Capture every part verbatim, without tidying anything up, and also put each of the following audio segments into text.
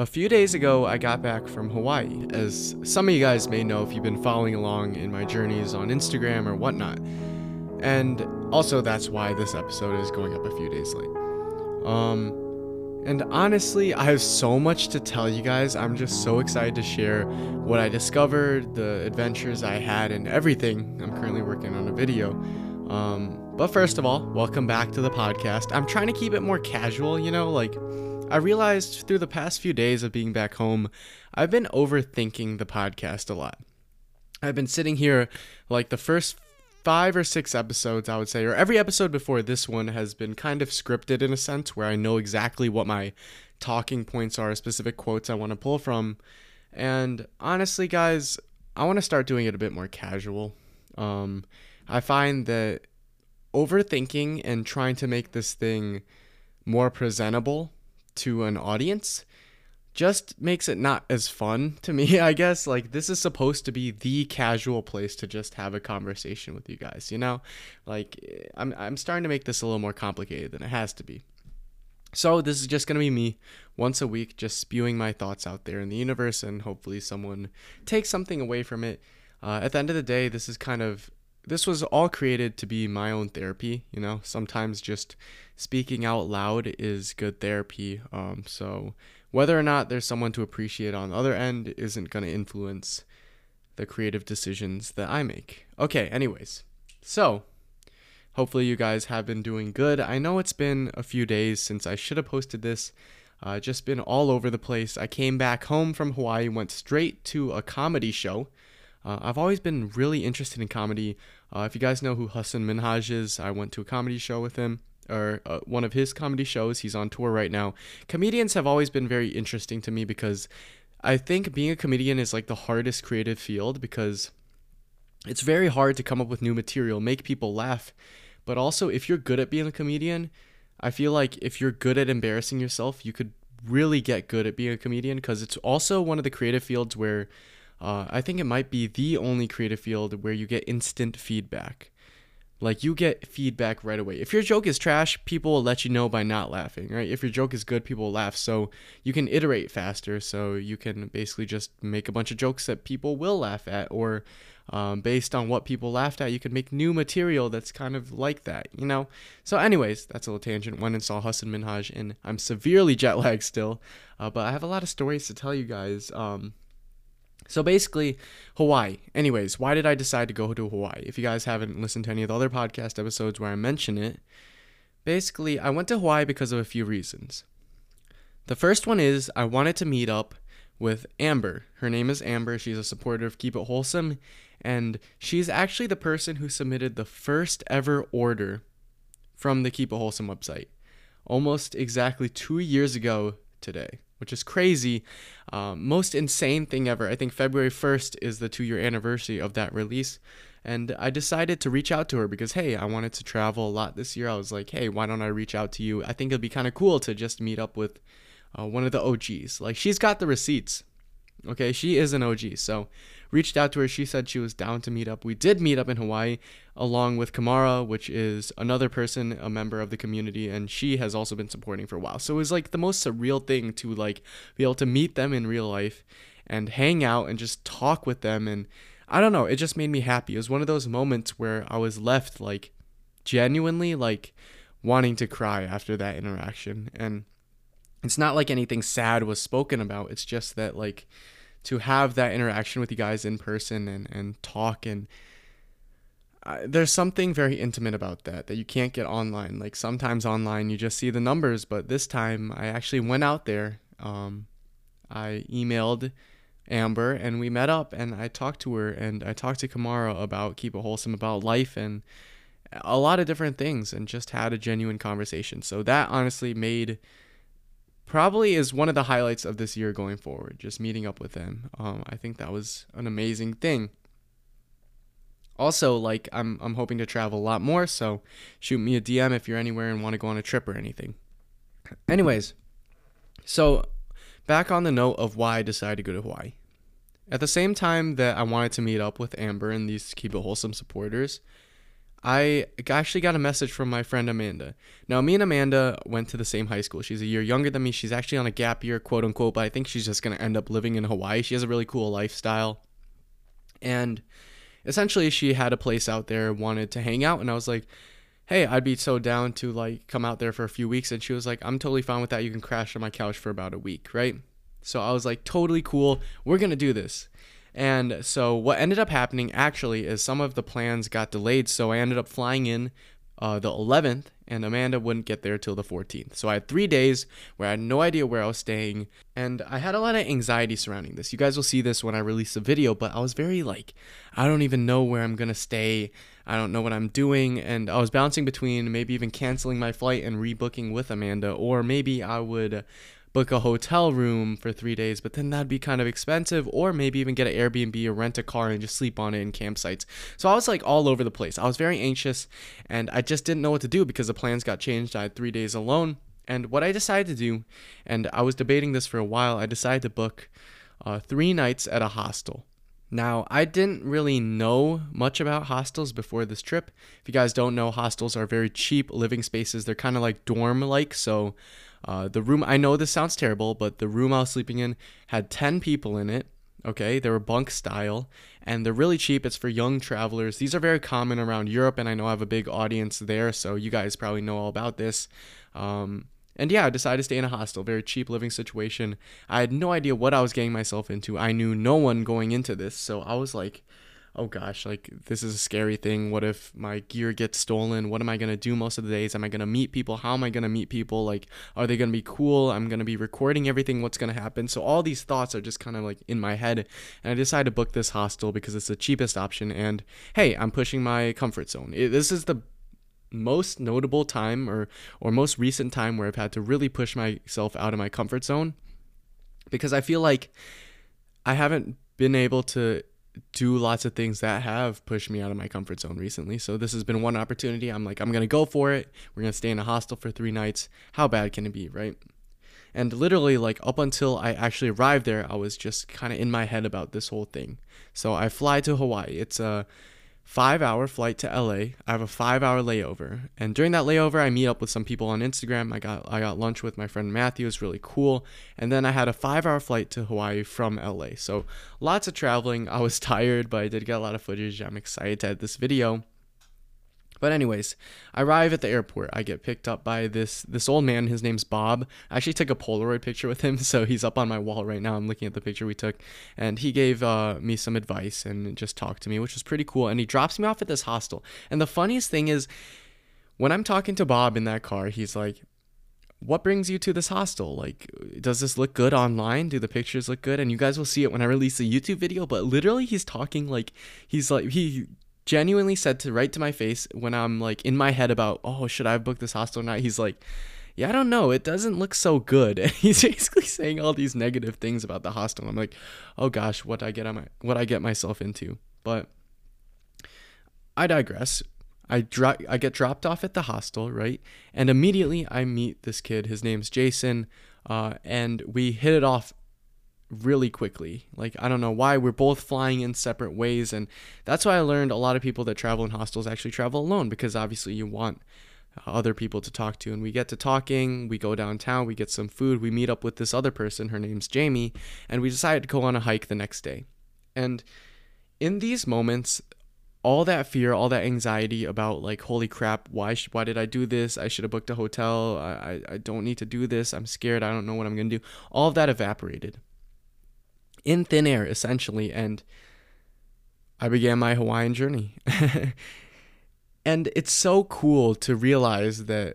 A few days ago, I got back from Hawaii. As some of you guys may know if you've been following along in my journeys on Instagram or whatnot. And also that's why this episode is going up a few days late. Um, and honestly, I have so much to tell you guys. I'm just so excited to share what I discovered, the adventures I had, and everything. I'm currently working on a video. Um, but first of all, welcome back to the podcast. I'm trying to keep it more casual, you know, like... I realized through the past few days of being back home, I've been overthinking the podcast a lot. I've been sitting here like the first five or six episodes, I would say, or every episode before this one has been kind of scripted in a sense where I know exactly what my talking points are, specific quotes I want to pull from. And honestly, guys, I want to start doing it a bit more casual. Um, I find that overthinking and trying to make this thing more presentable to an audience just makes it not as fun to me, I guess. Like, this is supposed to be the casual place to just have a conversation with you guys, you know? Like, I'm I'm starting to make this a little more complicated than it has to be. So this is just going to be me once a week just spewing my thoughts out there in the universe, and hopefully someone takes something away from it. Uh, at the end of the day, this is kind of... This was all created to be my own therapy, you know. Sometimes just speaking out loud is good therapy. Um, so whether or not there's someone to appreciate on the other end isn't going to influence the creative decisions that I make. Okay, anyways. So hopefully you guys have been doing good. I know it's been a few days since I should have posted this. Uh, just been all over the place. I came back home from Hawaii, went straight to a comedy show. Uh, I've always been really interested in comedy. Uh, if you guys know who Hasan Minhaj is, I went to a comedy show with him, or uh, one of his comedy shows. He's on tour right now. Comedians have always been very interesting to me because I think being a comedian is like the hardest creative field, because it's very hard to come up with new material, make people laugh. But also, if you're good at being a comedian, I feel like if you're good at embarrassing yourself, you could really get good at being a comedian, because it's also one of the creative fields where... Uh, I think it might be the only creative field where you get instant feedback. Like, you get feedback right away. If your joke is trash, people will let you know by not laughing, right? If your joke is good, people will laugh. So you can iterate faster. So you can basically just make a bunch of jokes that people will laugh at, or um, based on what people laughed at, you can make new material that's kind of like that, you know? So anyways, that's a little tangent. Went and saw Hasan Minhaj, and I'm severely jet lagged still, uh, but I have a lot of stories to tell you guys. Um... So basically, Hawaii. Anyways, why did I decide to go to Hawaii? If you guys haven't listened to any of the other podcast episodes where I mention it, basically, I went to Hawaii because of a few reasons. The first one is I wanted to meet up with Amber. Her name is Amber. She's a supporter of Keep It Wholesome, and she's actually the person who submitted the first ever order from the Keep It Wholesome website almost exactly two years ago today, which is crazy. Um, most insane thing ever. I think February first is the two-year anniversary of that release. And I decided to reach out to her because, hey, I wanted to travel a lot this year. I was like, hey, why don't I reach out to you? I think it'd be kind of cool to just meet up with uh, one of the O Gs. Like, she's got the receipts. Okay, she is an O G. So reached out to her. She said she was down to meet up. We did meet up in Hawaii along with Kamara, which is another person, a member of the community, and she has also been supporting for a while. So it was like the most surreal thing to like be able to meet them in real life and hang out and just talk with them. And I don't know, it just made me happy. It was one of those moments where I was left like genuinely like wanting to cry after that interaction. And it's not like anything sad was spoken about. It's just that, like, to have that interaction with you guys in person and, and talk, and uh, there's something very intimate about that, that you can't get online. Like, sometimes online you just see the numbers, but this time I actually went out there. Um, I emailed Amber, and we met up, and I talked to her, and I talked to Kamara about Keep It Wholesome, about life, and a lot of different things, and just had a genuine conversation. So that honestly made... probably is one of the highlights of this year going forward, just meeting up with them. Um, I think that was an amazing thing. Also, like, I'm I'm hoping to travel a lot more, so shoot me a D M if you're anywhere and want to go on a trip or anything. Anyways, so back on the note of why I decided to go to Hawaii. At the same time that I wanted to meet up with Amber and these Keep It Wholesome supporters, I actually got a message from my friend Amanda. Now, me and Amanda went to the same high school. She's a year younger than me. She's actually on a gap year, quote unquote, but I think she's just going to end up living in Hawaii. She has a really cool lifestyle. And essentially, she had a place out there, wanted to hang out. And I was like, hey, I'd be so down to like come out there for a few weeks. And she was like, I'm totally fine with that. You can crash on my couch for about a week, right? So I was like, totally cool. We're going to do this. And so what ended up happening actually is some of the plans got delayed. So I ended up flying in uh, the eleventh, and Amanda wouldn't get there till the fourteenth. So I had three days where I had no idea where I was staying. And I had a lot of anxiety surrounding this. You guys will see this when I release the video, but I was very like, I don't even know where I'm going to stay. I don't know what I'm doing. And I was bouncing between maybe even canceling my flight and rebooking with Amanda, or maybe I would book a hotel room for three days, but then that'd be kind of expensive, or maybe even get an Airbnb or rent a car and just sleep on it in campsites. So I was like all over the place. I was very anxious, and I just didn't know what to do because the plans got changed. I had three days alone, and what I decided to do, and I was debating this for a while, I decided to book uh, three nights at a hostel. Now, I didn't really know much about hostels before this trip. If you guys don't know, hostels are very cheap living spaces. They're kind of like dorm-like, so Uh, the room, I know this sounds terrible, but the room I was sleeping in had ten people in it, okay? They were bunk style, and they're really cheap. It's for young travelers. These are very common around Europe, and I know I have a big audience there, so you guys probably know all about this. Um, and yeah, I decided to stay in a hostel, very cheap living situation. I had no idea what I was getting myself into. I knew no one going into this, so I was like, oh gosh, like this is a scary thing. What if my gear gets stolen? What am I going to do most of the days? Am I going to meet people? How am I going to meet people? Like, are they going to be cool? I'm going to be recording everything. What's going to happen? So all these thoughts are just kind of like in my head. And I decided to book this hostel because it's the cheapest option. And hey, I'm pushing my comfort zone. It, this is the most notable time or, or most recent time where I've had to really push myself out of my comfort zone, because I feel like I haven't been able to do lots of things that have pushed me out of my comfort zone recently. So this has been one opportunity. I'm like, I'm going to go for it. We're going to stay in a hostel for three nights. How bad can it be, right? And literally, like, up until I actually arrived there, I was just kind of in my head about this whole thing. So I fly to Hawaii. It's a five-hour flight to L A. I have a five-hour layover. And during that layover, I meet up with some people on Instagram. I got I got lunch with my friend Matthew. It was really cool. And then I had a five-hour flight to Hawaii from L A. So lots of traveling. I was tired, but I did get a lot of footage. I'm excited to edit this video. But anyways, I arrive at the airport. I get picked up by this this old man. His name's Bob. I actually took a Polaroid picture with him, so he's up on my wall right now. I'm looking at the picture we took. And he gave uh, me some advice and just talked to me, which was pretty cool. And he drops me off at this hostel. And the funniest thing is, when I'm talking to Bob in that car, he's like, what brings you to this hostel? Like, does this look good online? Do the pictures look good? And you guys will see it when I release the YouTube video. But literally, he's talking like, he's like, he... genuinely said to right to my face when I'm like in my head about, oh, should I book this hostel or not? He's like, yeah, I don't know. It doesn't look so good. And he's basically saying all these negative things about the hostel. I'm like, oh gosh, what I get on my, what I get myself into. But I digress. I dro- I get dropped off at the hostel, right? And immediately I meet this kid. His name's Jason, uh, and we hit it off really quickly. Like, I don't know why. We're both flying in separate ways, and that's why I learned a lot of people that travel in hostels actually travel alone, because obviously you want other people to talk to. And we get to talking, we go downtown, we get some food, we meet up with this other person, her name's Jamie, and we decided to go on a hike the next day. And in these moments, all that fear, all that anxiety about like, holy crap, why sh- why did I do this? I should have booked a hotel. I-, I I don't need to do this. I'm scared. I don't know what I'm gonna do. All of that evaporated in thin air, essentially, and I began my Hawaiian journey. And it's so cool to realize that,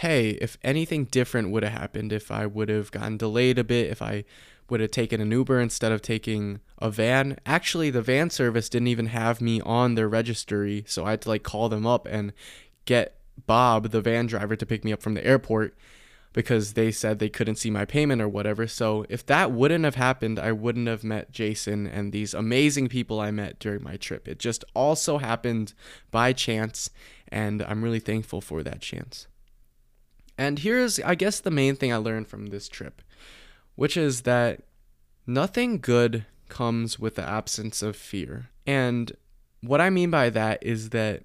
hey, if anything different would have happened, if I would have gotten delayed a bit, if I would have taken an Uber instead of taking a van. Actually, the van service didn't even have me on their registry, so I had to like call them up and get Bob, the van driver, to pick me up from the airport, because they said they couldn't see my payment or whatever. So if that wouldn't have happened, I wouldn't have met Jason and these amazing people I met during my trip. It just also happened by chance, and I'm really thankful for that chance. And here's, I guess, the main thing I learned from this trip, which is that nothing good comes with the absence of fear. And what I mean by that is that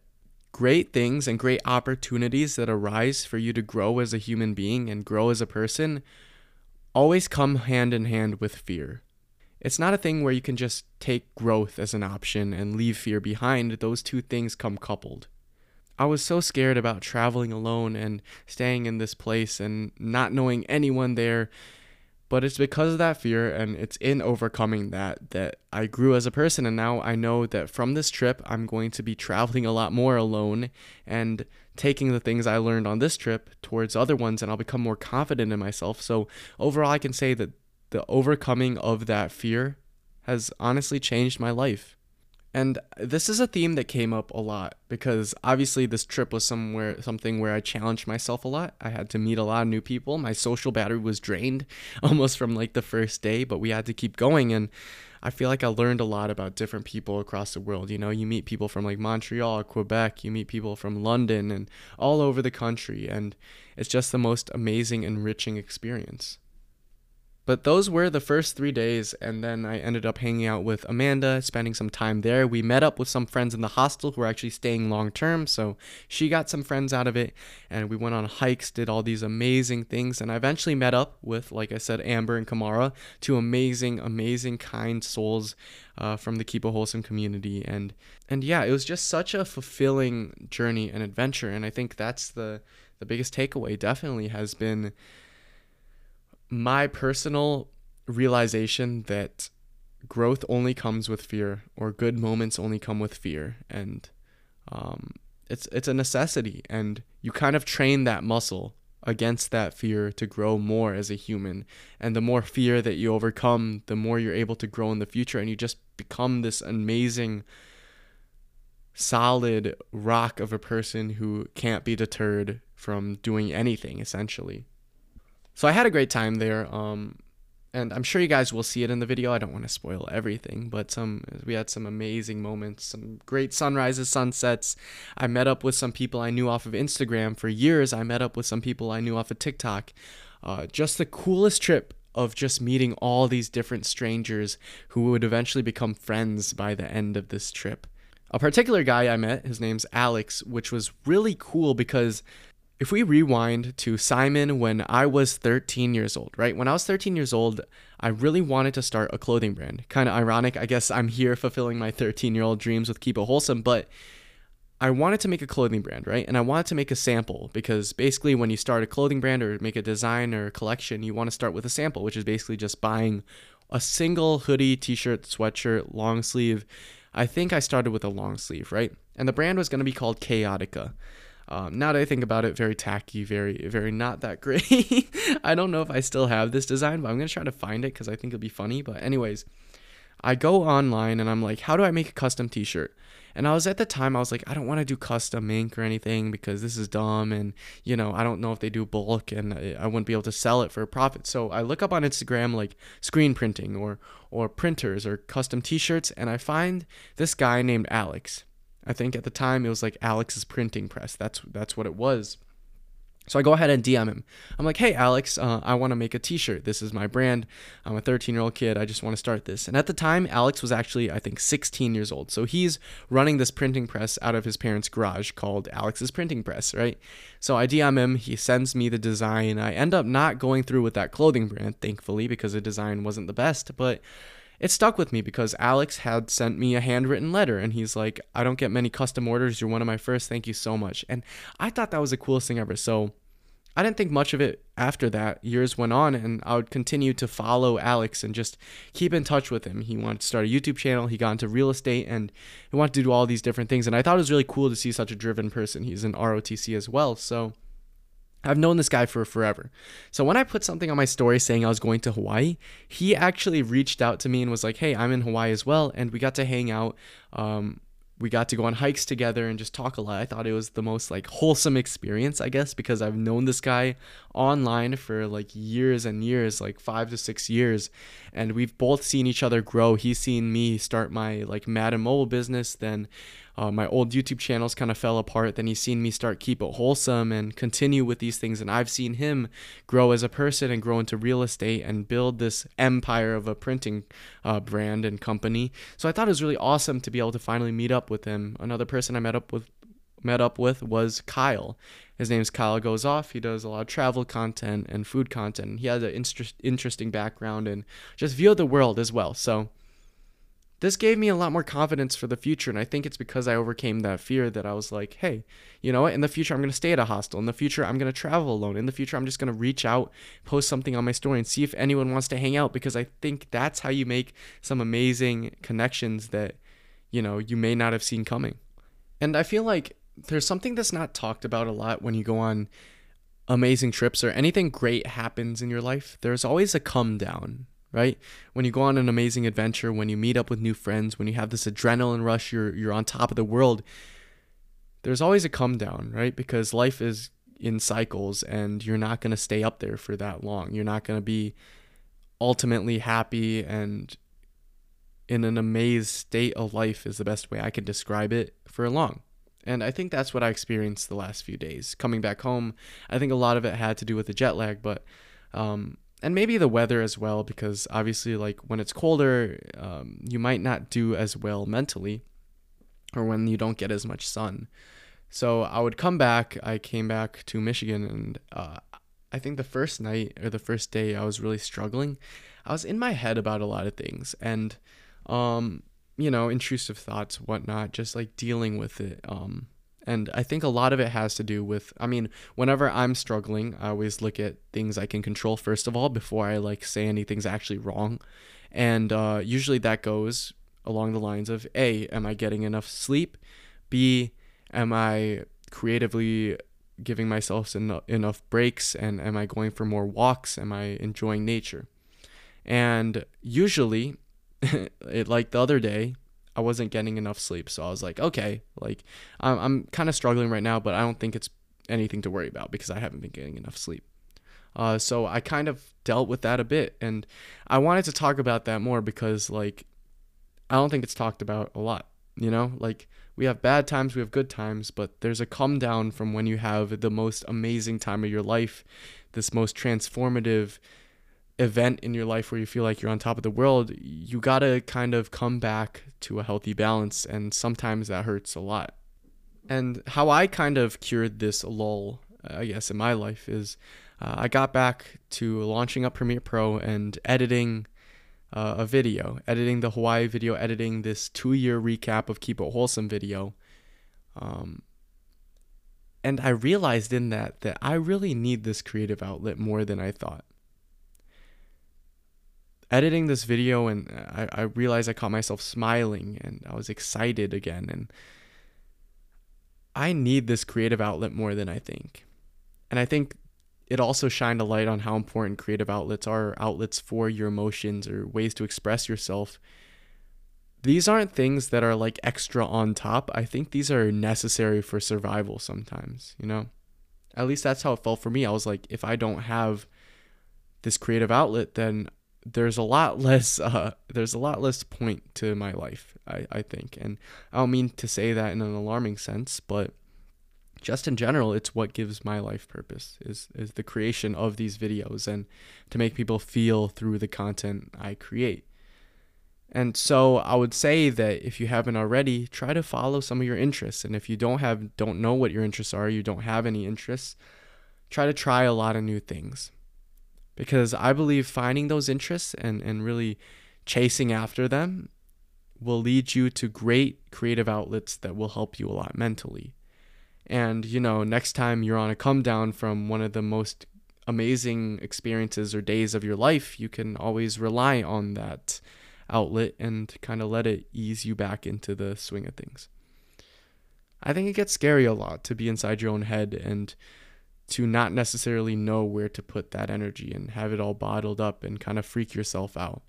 great things and great opportunities that arise for you to grow as a human being and grow as a person always come hand in hand with fear. It's not a thing where you can just take growth as an option and leave fear behind. Those two things come coupled. I was so scared about traveling alone and staying in this place and not knowing anyone there, but it's because of that fear and it's in overcoming that that I grew as a person, and now I know that from this trip I'm going to be traveling a lot more alone and taking the things I learned on this trip towards other ones, and I'll become more confident in myself. So overall, I can say that the overcoming of that fear has honestly changed my life. And this is a theme that came up a lot because obviously this trip was somewhere something where I challenged myself a lot. I had to meet a lot of new people. My social battery was drained almost from like the first day, but we had to keep going. And I feel like I learned a lot about different people across the world. You know, you meet people from like Montreal, Quebec, you meet people from London and all over the country. And it's just the most amazing, enriching experience. But those were the first three days, and then I ended up hanging out with Amanda, spending some time there. We met up with some friends in the hostel who were actually staying long-term, so she got some friends out of it, and we went on hikes, did all these amazing things, and I eventually met up with, like I said, Amber and Kamara, two amazing, amazing, kind souls uh, from the Keep It Wholesome community, and, and yeah, it was just such a fulfilling journey and adventure, and I think that's the, the biggest takeaway definitely has been my personal realization that growth only comes with fear, or good moments only come with fear, and um, it's it's a necessity, and you kind of train that muscle against that fear to grow more as a human, and the more fear that you overcome, the more you're able to grow in the future, and you just become this amazing, solid rock of a person who can't be deterred from doing anything, essentially. So I had a great time there, um, and I'm sure you guys will see it in the video. I don't want to spoil everything, but some we had some amazing moments, some great sunrises, sunsets. I met up with some people I knew off of Instagram for years. I met up with some people I knew off of TikTok. Uh, just the coolest trip of just meeting all these different strangers who would eventually become friends by the end of this trip. A particular guy I met, his name's Alex, which was really cool because if we rewind to Simon when I was thirteen years old, right? When I was thirteen years old, I really wanted to start a clothing brand. Kind of ironic. I guess I'm here fulfilling my thirteen-year-old dreams with Keep It Wholesome, but I wanted to make a clothing brand, right? And I wanted to make a sample because basically when you start a clothing brand or make a design or a collection, you want to start with a sample, which is basically just buying a single hoodie, t-shirt, sweatshirt, long sleeve. I think I started with a long sleeve, right? And the brand was going to be called Chaotica. Um, now that I think about it, very tacky, very, very not that great. I don't know if I still have this design, but I'm going to try to find it because I think it'll be funny. But anyways, I go online and I'm like, how do I make a custom t-shirt? And I was at the time, I was like, I don't want to do custom ink or anything because this is dumb. And, you know, I don't know if they do bulk and I, I wouldn't be able to sell it for a profit. So I look up on Instagram like screen printing or, or printers or custom t-shirts. And I find this guy named Alex. I think at the time it was like Alex's Printing Press. That's that's what it was. So I go ahead and D M him. I'm like, hey, Alex, uh, I want to make a t-shirt. This is my brand. I'm a thirteen-year-old kid. I just want to start this. And at the time, Alex was actually, I think, sixteen years old. So he's running this printing press out of his parents' garage called Alex's Printing Press, right? So I D M him. He sends me the design. I end up not going through with that clothing brand, thankfully, because the design wasn't the best. But it stuck with me because Alex had sent me a handwritten letter and he's like, I don't get many custom orders. You're one of my first. Thank you so much. And I thought that was the coolest thing ever. So I didn't think much of it after that. Years went on and I would continue to follow Alex and just keep in touch with him. He wanted to start a YouTube channel. He got into real estate and he wanted to do all these different things. And I thought it was really cool to see such a driven person. He's an R O T C as well. So I've known this guy for forever. So when I put something on my story saying I was going to Hawaii, he actually reached out to me and was like, hey, I'm in Hawaii as well. And we got to hang out. Um, we got to go on hikes together and just talk a lot. I thought it was the most like wholesome experience, I guess, because I've known this guy online for like years and years, like five to six years. And we've both seen each other grow. He's seen me start my like Mad and Mobile business. Then Uh, my old YouTube channels kind of fell apart. Then he's seen me start Keep It Wholesome and continue with these things. And I've seen him grow as a person and grow into real estate and build this empire of a printing uh, brand and company. So I thought it was really awesome to be able to finally meet up with him. Another person I met up with met up with was Kyle. His name's Kyle Goes Off. He does a lot of travel content and food content. He has an inter- interesting background and just view of the world as well. So this gave me a lot more confidence for the future, and I think it's because I overcame that fear that I was like, hey, you know what, in the future, I'm going to stay at a hostel. In the future, I'm going to travel alone. In the future, I'm just going to reach out, post something on my story, and see if anyone wants to hang out, because I think that's how you make some amazing connections that, you know, you may not have seen coming. And I feel like there's something that's not talked about a lot when you go on amazing trips or anything great happens in your life. There's always a come down, right? When you go on an amazing adventure, when you meet up with new friends, when you have this adrenaline rush, you're you're on top of the world, there's always a come down, right? Because life is in cycles and you're not going to stay up there for that long. You're not going to be ultimately happy and in an amazed state of life is the best way I could describe it for long. And I think that's what I experienced the last few days. Coming back home, I think a lot of it had to do with the jet lag, but um, and maybe the weather as well, because obviously, like, when it's colder, um, you might not do as well mentally, or when you don't get as much sun. So I would come back, I came back to Michigan, and uh, I think the first night, or the first day, I was really struggling. I was in my head about a lot of things, and, um, you know, intrusive thoughts, whatnot, just, like, dealing with it, um, and I think a lot of it has to do with, I mean, whenever I'm struggling, I always look at things I can control, first of all, before I, like, say anything's actually wrong. And uh, usually that goes along the lines of, A, am I getting enough sleep? B, am I creatively giving myself en- enough breaks? And am I going for more walks? Am I enjoying nature? And usually, it, like the other day, I wasn't getting enough sleep, so I was like, okay, like, I'm, I'm kind of struggling right now, but I don't think it's anything to worry about because I haven't been getting enough sleep. Uh, so I kind of dealt with that a bit, and I wanted to talk about that more because, like, I don't think it's talked about a lot, you know? Like, we have bad times, we have good times, but there's a come down from when you have the most amazing time of your life, this most transformative event in your life where you feel like you're on top of the world. You gotta kind of come back to a healthy balance, and sometimes that hurts a lot. And how I kind of cured this lull, I guess, in my life is uh, I got back to launching up Premiere Pro and editing uh, a video, editing the Hawaii video, editing this two-year recap of Keep It Wholesome video. Um, and I realized in that that I really need this creative outlet more than I thought. Editing this video, and I, I realized I caught myself smiling and I was excited again, and I need this creative outlet more than I think. And I think it also shined a light on how important creative outlets are, outlets for your emotions or ways to express yourself. These aren't things that are like extra on top. I think these are necessary for survival sometimes, you know? At least that's how it felt for me. I was like, if I don't have this creative outlet, then there's a lot less uh there's a lot less point to my life, I, I think. And I don't mean to say that in an alarming sense, but just in general, it's what gives my life purpose is is the creation of these videos and to make people feel through the content I create. And so I would say that if you haven't already, try to follow some of your interests. And if you don't have don't know what your interests are, you don't have any interests, try to try a lot of new things. Because I believe finding those interests and, and really chasing after them will lead you to great creative outlets that will help you a lot mentally. And, you know, next time you're on a come down from one of the most amazing experiences or days of your life, you can always rely on that outlet and kind of let it ease you back into the swing of things. I think it gets scary a lot to be inside your own head and to not necessarily know where to put that energy and have it all bottled up and kind of freak yourself out.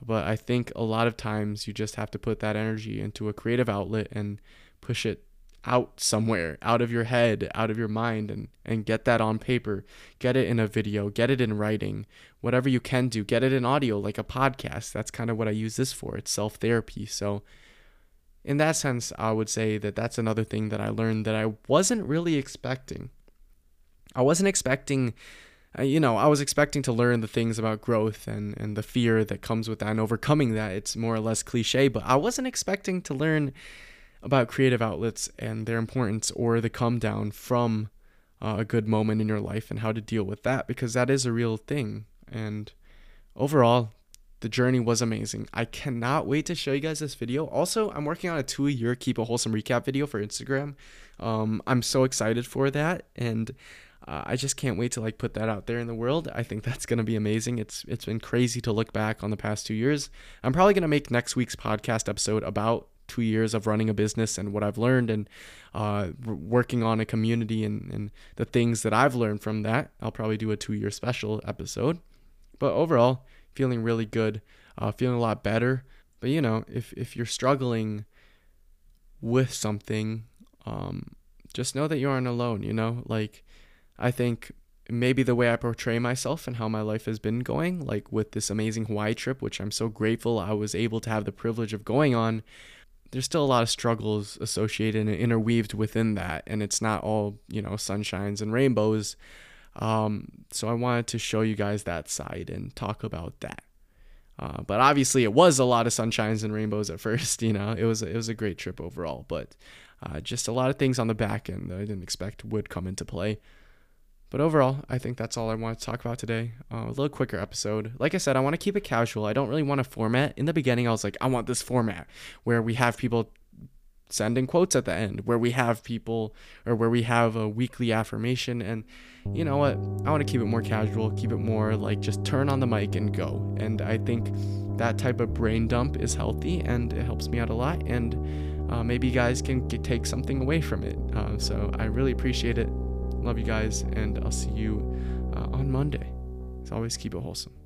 But I think a lot of times you just have to put that energy into a creative outlet and push it out somewhere, out of your head, out of your mind, and, and get that on paper, get it in a video, get it in writing, whatever you can do, get it in audio, like a podcast. That's kind of what I use this for. It's self-therapy. So in that sense, I would say that that's another thing that I learned that I wasn't really expecting. I wasn't expecting, you know, I was expecting to learn the things about growth and, and the fear that comes with that and overcoming that. It's more or less cliche, but I wasn't expecting to learn about creative outlets and their importance, or the come down from uh, a good moment in your life and how to deal with that, because that is a real thing. And overall, the journey was amazing. I cannot wait to show you guys this video. Also, I'm working on a two-year Keep It Wholesome recap video for Instagram. Um, I'm so excited for that, and uh, I just can't wait to like put that out there in the world. I think that's gonna be amazing. It's it's been crazy to look back on the past two years. I'm probably gonna make next week's podcast episode about two years of running a business and what I've learned, and uh, working on a community and, and the things that I've learned from that. I'll probably do a two-year special episode, but overall, feeling really good, uh, feeling a lot better. But you know, if, if you're struggling with something, um, just know that you aren't alone, you know, like, I think maybe the way I portray myself and how my life has been going, like with this amazing Hawaii trip, which I'm so grateful I was able to have the privilege of going on, there's still a lot of struggles associated and interweaved within that. And it's not all, you know, sunshines and rainbows. Um, so I wanted to show you guys that side and talk about that. Uh, but obviously it was a lot of sunshines and rainbows at first, you know, it was, it was a great trip overall, but, uh, just a lot of things on the back end that I didn't expect would come into play. But overall, I think that's all I want to talk about today. Uh, a little quicker episode. Like I said, I want to keep it casual. I don't really want a format. In the beginning, I was like, I want this format where we have people send in quotes at the end, where we have people or where we have a weekly affirmation. And you know what, I want to keep it more casual, keep it more like just turn on the mic and go. And I think that type of brain dump is healthy and it helps me out a lot. And uh, maybe you guys can get, take something away from it. Uh, so I really appreciate it. Love you guys, and I'll see you uh, on Monday. As always, keep it wholesome.